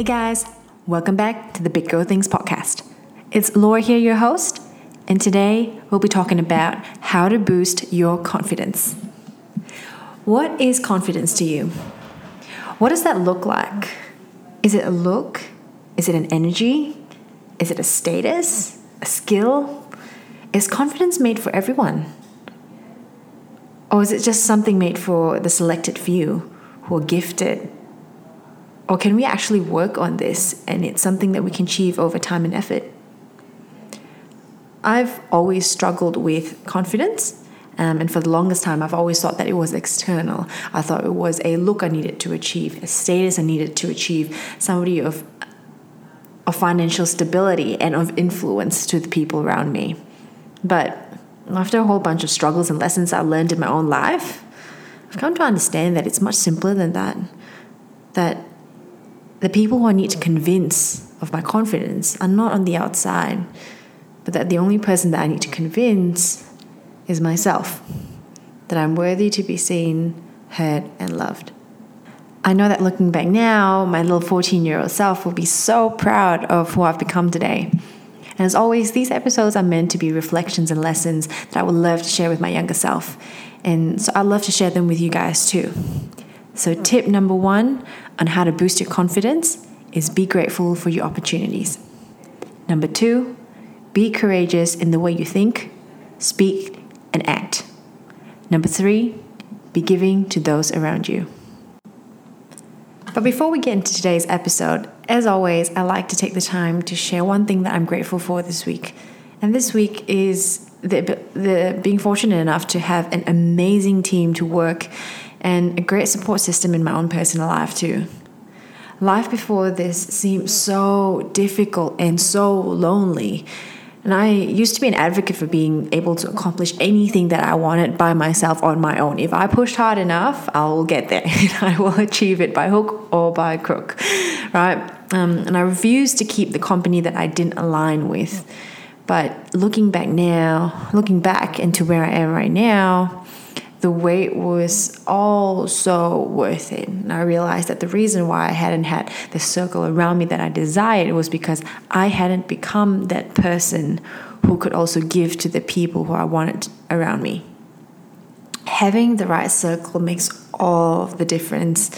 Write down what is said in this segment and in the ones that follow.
Hey guys, welcome back to the Big Girl Things Podcast. It's Laura here, your host, and today we'll be talking about how to boost your confidence. What is confidence to you? What does that look like? Is it a look? Is it an energy? Is it a status? A skill? Is confidence made for everyone? Or is it just something made for the selected few who are gifted? Or can we actually work on this and it's something that we can achieve over time and effort? I've always struggled with confidence, and for the longest time I've always thought that it was external. I thought it was a look I needed to achieve, a status I needed to achieve, somebody of financial stability and of influence to the people around me. But after a whole bunch of struggles and lessons I learned in my own life, I've come to understand that it's much simpler than that. That the people who I need to convince of my confidence are not on the outside, but that the only person that I need to convince is myself, that I'm worthy to be seen, heard, and loved. I know that looking back now, my little 14-year-old self will be so proud of who I've become today. And as always, these episodes are meant to be reflections and lessons that I would love to share with my younger self. And so I'd love to share them with you guys too. So tip number one on how to boost your confidence is be grateful for your opportunities. Number two, be courageous in the way you think, speak, and act. Number three, be giving to those around you. But before we get into today's episode, as always, I like to take the time to share one thing that I'm grateful for this week. And this week is the being fortunate enough to have an amazing team to work and a great support system in my own personal life too. Life before this seemed so difficult and so lonely. And I used to be an advocate for being able to accomplish anything that I wanted by myself on my own. If I pushed hard enough, I'll get there. I will achieve it by hook or by crook, right? And I refused to keep the company that I didn't align with. But looking back into where I am right now, the wait was all so worth it. And I realized that the reason why I hadn't had the circle around me that I desired was because I hadn't become that person who could also give to the people who I wanted around me. Having the right circle makes all the difference.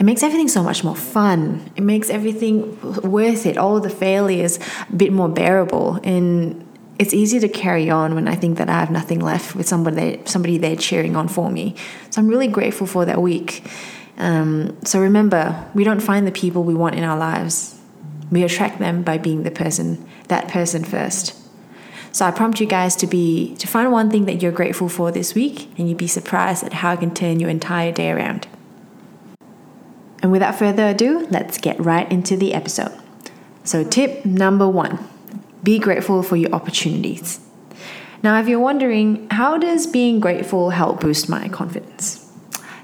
It makes everything so much more fun. It makes everything worth it. All of the failures a bit more bearable, and it's easier to carry on when I think that I have nothing left with somebody there cheering on for me. So I'm really grateful for that week. So remember, we don't find the people we want in our lives. We attract them by being that person first. So I prompt you guys to find one thing that you're grateful for this week, and you'd be surprised at how it can turn your entire day around. And without further ado, let's get right into the episode. So tip number one. Be grateful for your opportunities. Now, if you're wondering, how does being grateful help boost my confidence?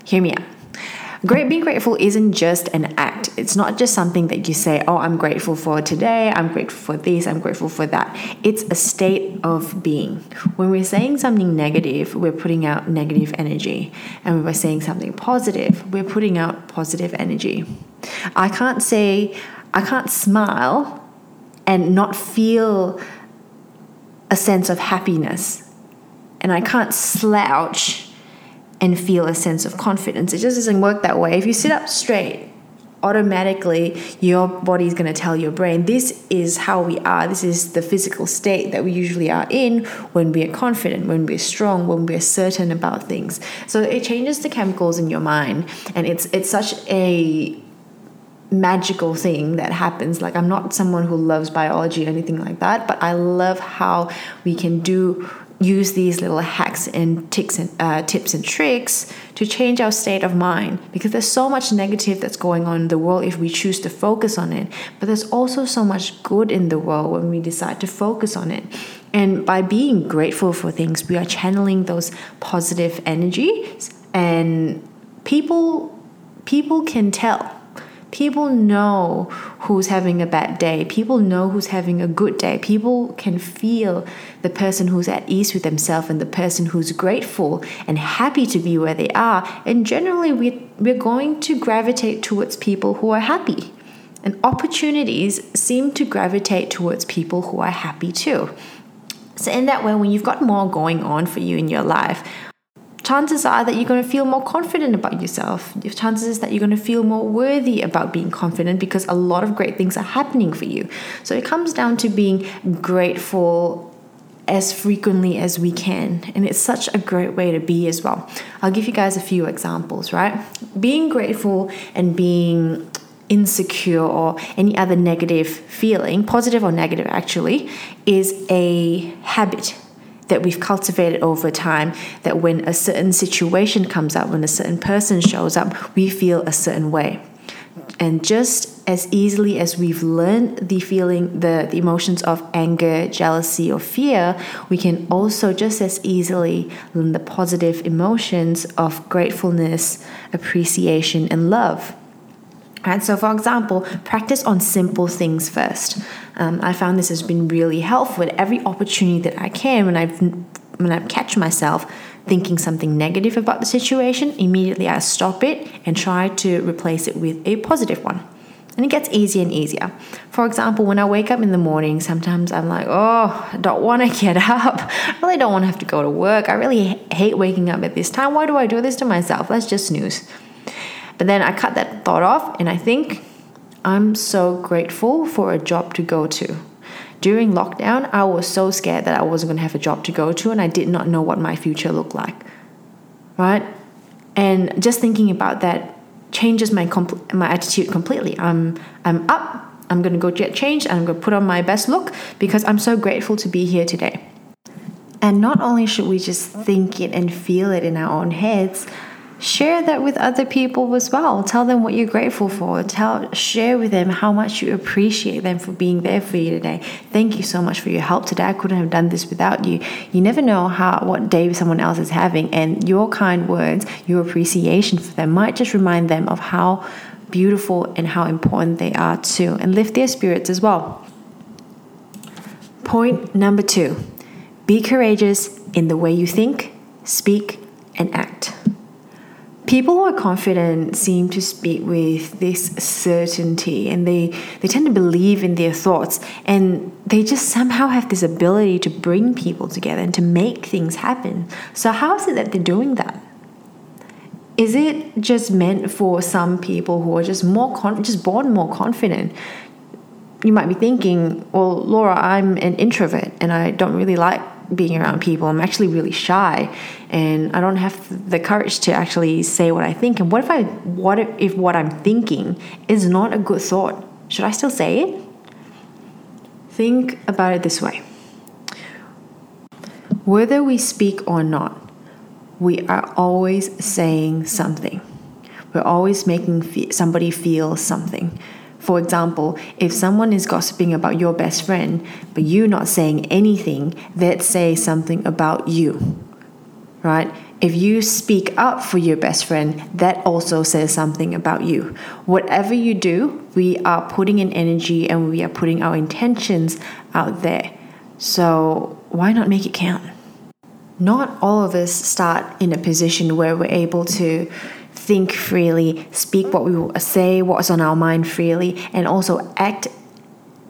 Hear me out. Being grateful isn't just an act. It's not just something that you say, oh, I'm grateful for today, I'm grateful for this, I'm grateful for that. It's a state of being. When we're saying something negative, we're putting out negative energy. And when we're saying something positive, we're putting out positive energy. I can't smile and not feel a sense of happiness. And I can't slouch and feel a sense of confidence. It just doesn't work that way. If you sit up straight, automatically your body's going to tell your brain, this is how we are. This is the physical state that we usually are in when we are confident, when we're strong, when we're certain about things. So it changes the chemicals in your mind. And it's such a magical thing that happens. Like, I'm not someone who loves biology or anything like that, but I love how we can use these little hacks and tips and tricks to change our state of mind, because there's so much negative that's going on in the world if we choose to focus on it, but there's also so much good in the world when we decide to focus on it. And by being grateful for things, we are channeling those positive energies, and people can tell. People know who's having a bad day. People know who's having a good day. People can feel the person who's at ease with themselves and the person who's grateful and happy to be where they are. And generally, we're going to gravitate towards people who are happy. And opportunities seem to gravitate towards people who are happy too. So in that way, when you've got more going on for you in your life, chances are that you're going to feel more confident about yourself. Your chances is that you're going to feel more worthy about being confident because a lot of great things are happening for you. So it comes down to being grateful as frequently as we can. And it's such a great way to be as well. I'll give you guys a few examples, right? Being grateful and being insecure or any other negative feeling, positive or negative actually, is a habit that we've cultivated over time, that when a certain situation comes up, when a certain person shows up, we feel a certain way. And just as easily as we've learned the feeling, the emotions of anger, jealousy, or fear, we can also just as easily learn the positive emotions of gratefulness, appreciation, and love. Right, so for example, practice on simple things first. I found this has been really helpful at every opportunity that I can. When I catch myself thinking something negative about the situation, immediately I stop it and try to replace it with a positive one. And it gets easier and easier. For example, when I wake up in the morning, sometimes I'm like, oh, I don't want to get up. I really don't want to have to go to work. I really hate waking up at this time. Why do I do this to myself? Let's just snooze. But then I cut that thought off and I think, I'm so grateful for a job to go to. During lockdown, I was so scared that I wasn't going to have a job to go to and I did not know what my future looked like, right? And just thinking about that changes my attitude completely. I'm up, I'm going to go get changed, and I'm going to put on my best look because I'm so grateful to be here today. And not only should we just think it and feel it in our own heads, share that with other people as well. Tell them what you're grateful for. Share with them how much you appreciate them for being there for you today. Thank you so much for your help today. I couldn't have done this without you. You never know what day someone else is having, and your kind words, your appreciation for them might just remind them of how beautiful and how important they are too, and lift their spirits as well. Point number 2, be courageous in the way you think, speak, and act. People who are confident seem to speak with this certainty, and they tend to believe in their thoughts, and they just somehow have this ability to bring people together and to make things happen. So how is it that they're doing that? Is it just meant for some people who are just born more confident? You might be thinking, well, Laura, I'm an introvert and I don't really like being around people. I'm actually really shy and I don't have the courage to actually say what I think. And what if what I'm thinking is not a good thought? Should I still say it? Think about it this way. Whether we speak or not, we are always saying something. We're always making somebody feel something. For example, if someone is gossiping about your best friend, but you're not saying anything, that says something about you, right? If you speak up for your best friend, that also says something about you. Whatever you do, we are putting in energy and we are putting our intentions out there. So why not make it count? Not all of us start in a position where we're able to think freely, speak what we say, what's on our mind freely, and also act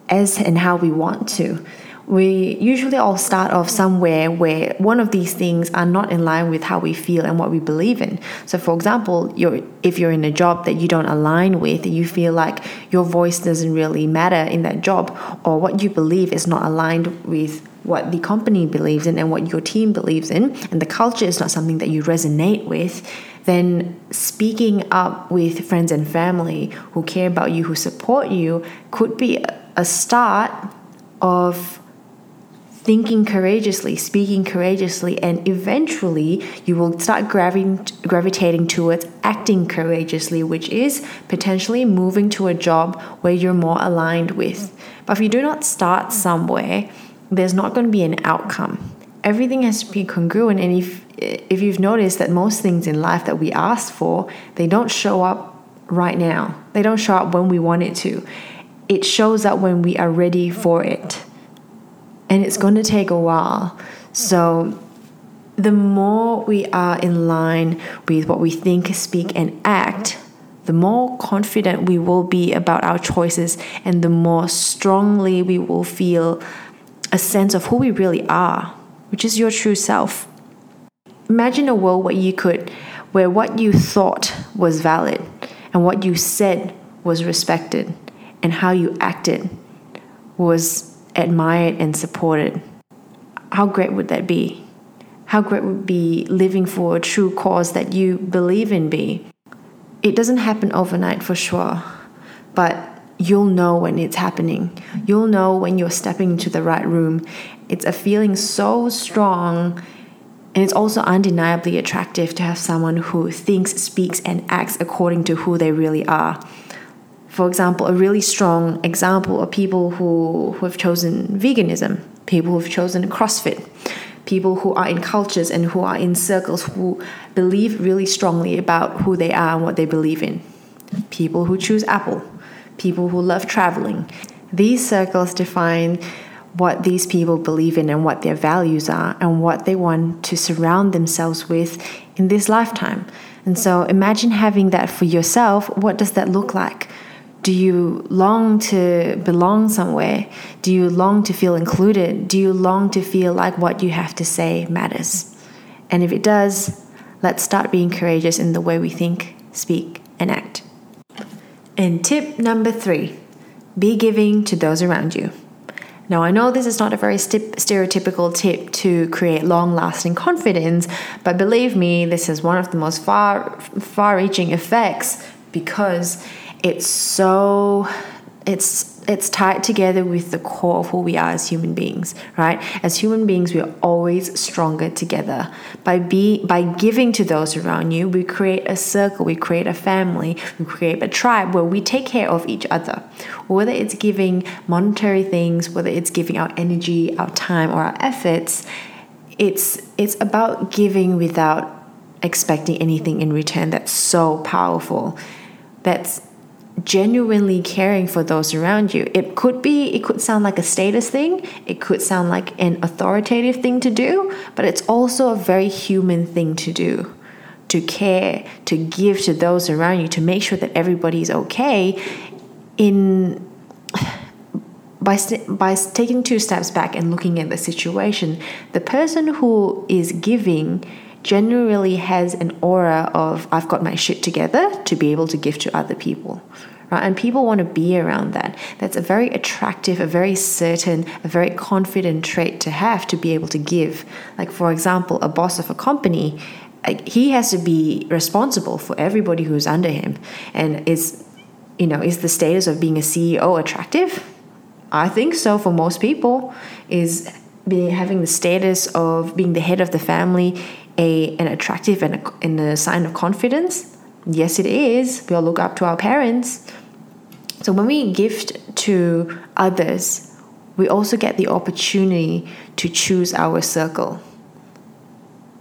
as and how we want to. We usually all start off somewhere where one of these things are not in line with how we feel and what we believe in. So for example, if you're in a job that you don't align with, you feel like your voice doesn't really matter in that job, or what you believe is not aligned with what the company believes in and what your team believes in, and the culture is not something that you resonate with, then speaking up with friends and family who care about you, who support you, could be a start of thinking courageously, speaking courageously, and eventually you will start gravitating towards acting courageously, which is potentially moving to a job where you're more aligned with. But if you do not start somewhere, there's not going to be an outcome. Everything has to be congruent. And if you've noticed that most things in life that we ask for, they don't show up right now. They don't show up when we want it to. It shows up when we are ready for it. And it's going to take a while. So the more we are in line with what we think, speak, and act, the more confident we will be about our choices and the more strongly we will feel a sense of who we really are, which is your true self. Imagine a world where what you thought was valid and what you said was respected and how you acted was admired and supported. How great would that be? How great would be living for a true cause that you believe in be? It doesn't happen overnight for sure, but you'll know when it's happening. You'll know when you're stepping into the right room. It's a feeling so strong, and it's also undeniably attractive to have someone who thinks, speaks, and acts according to who they really are. For example, a really strong example are people who have chosen veganism, people who have chosen CrossFit, people who are in cultures and who are in circles who believe really strongly about who they are and what they believe in. People who choose Apple, people who love traveling. These circles define what these people believe in and what their values are and what they want to surround themselves with in this lifetime. And so imagine having that for yourself. What does that look like? Do you long to belong somewhere? Do you long to feel included? Do you long to feel like what you have to say matters? And if it does, let's start being courageous in the way we think, speak, and act. And tip number 3, be giving to those around you. Now, I know this is not a very stereotypical tip to create long-lasting confidence, but believe me, this is one of the most far-reaching effects because it's tied together with the core of who we are as human beings, right? As human beings, we are always stronger together. By giving to those around you, we create a circle, we create a family, we create a tribe where we take care of each other. Whether it's giving monetary things, whether it's giving our energy, our time, or our efforts, it's about giving without expecting anything in return. That's so powerful. That's genuinely caring for those around you. It could sound like a status thing, it could sound like an authoritative thing to do, but it's also a very human thing to do, to care, to give to those around you, to make sure that everybody's okay by taking 2 steps back and looking at the situation. The person who is giving generally has an aura of, I've got my shit together to be able to give to other people, right? And people want to be around that. That's a very attractive, a very certain, a very confident trait to have, to be able to give. Like, for example, a boss of a company, he has to be responsible for everybody who's under him. And is the status of being a CEO attractive? I think so for most people. Is having the status of being the head of the family an attractive and a sign of confidence? Yes, it is. We all look up to our parents. So when we gift to others, we also get the opportunity to choose our circle.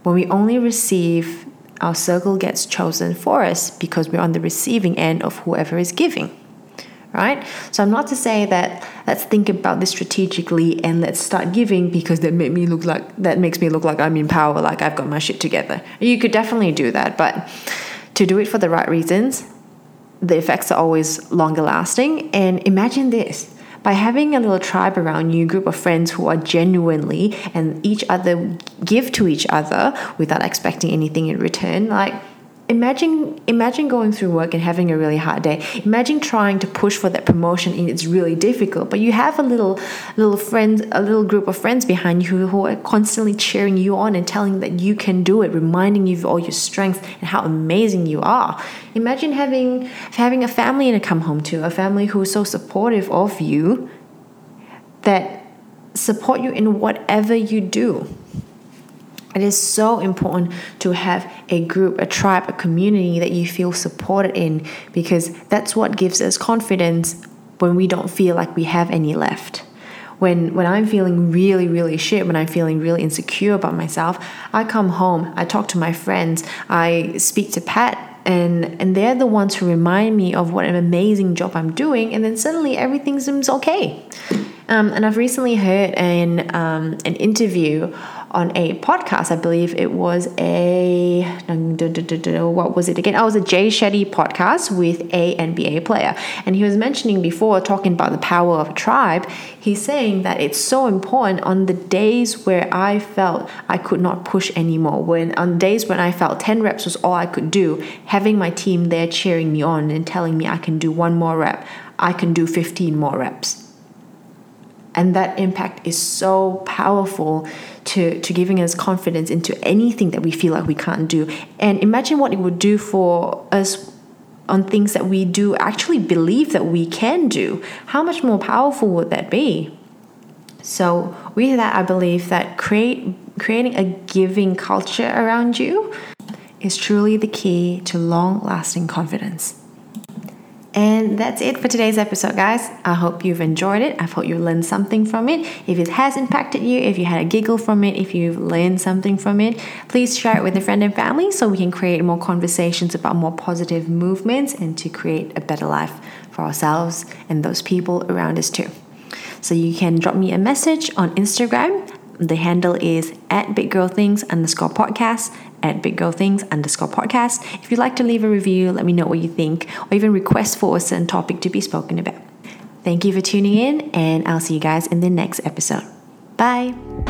When we only receive, our circle gets chosen for us because we're on the receiving end of whoever is giving, right? So I'm not to say that let's think about this strategically and let's start giving because that makes me look like I'm in power, like I've got my shit together. You could definitely do that, but to do it for the right reasons, the effects are always longer lasting. And imagine this, by having a little tribe around you, group of friends who are genuinely and each other give to each other without expecting anything in return, like Imagine going through work and having a really hard day. Imagine trying to push for that promotion and it's really difficult. But you have a little group of friends behind you who are constantly cheering you on and telling that you can do it, reminding you of all your strengths and how amazing you are. Imagine having a family to come home to, a family who is so supportive of you, that support you in whatever you do. It is so important to have a group, a tribe, a community that you feel supported in, because that's what gives us confidence when we don't feel like we have any left. When I'm feeling really, really shit, when I'm feeling really insecure about myself, I come home, I talk to my friends, I speak to Pat, and they're the ones who remind me of what an amazing job I'm doing, and then suddenly everything seems okay. And I've recently heard an interview on a podcast. I believe it was a, what was it again? Oh, it was a Jay Shetty podcast with a NBA player. And he was mentioning before, talking about the power of a tribe, he's saying that it's so important on the days where I felt I could not push anymore, when on days when I felt 10 reps was all I could do, having my team there cheering me on and telling me I can do one more rep, I can do 15 more reps. And that impact is so powerful to giving us confidence into anything that we feel like we can't do. And imagine what it would do for us on things that we do actually believe that we can do. How much more powerful would that be? So with that, I believe that creating a giving culture around you is truly the key to long-lasting confidence. And that's it for today's episode, guys. I hope you've enjoyed it. I hope you learned something from it. If it has impacted you, if you had a giggle from it, if you've learned something from it, please share it with a friend and family so we can create more conversations about more positive movements and to create a better life for ourselves and those people around us too. So you can drop me a message on Instagram. The handle is @biggirlthings_podcast. @biggirlthings_podcast. If you'd like to leave a review, let me know what you think, or even request for a certain topic to be spoken about. Thank you for tuning in, and I'll see you guys in the next episode. Bye.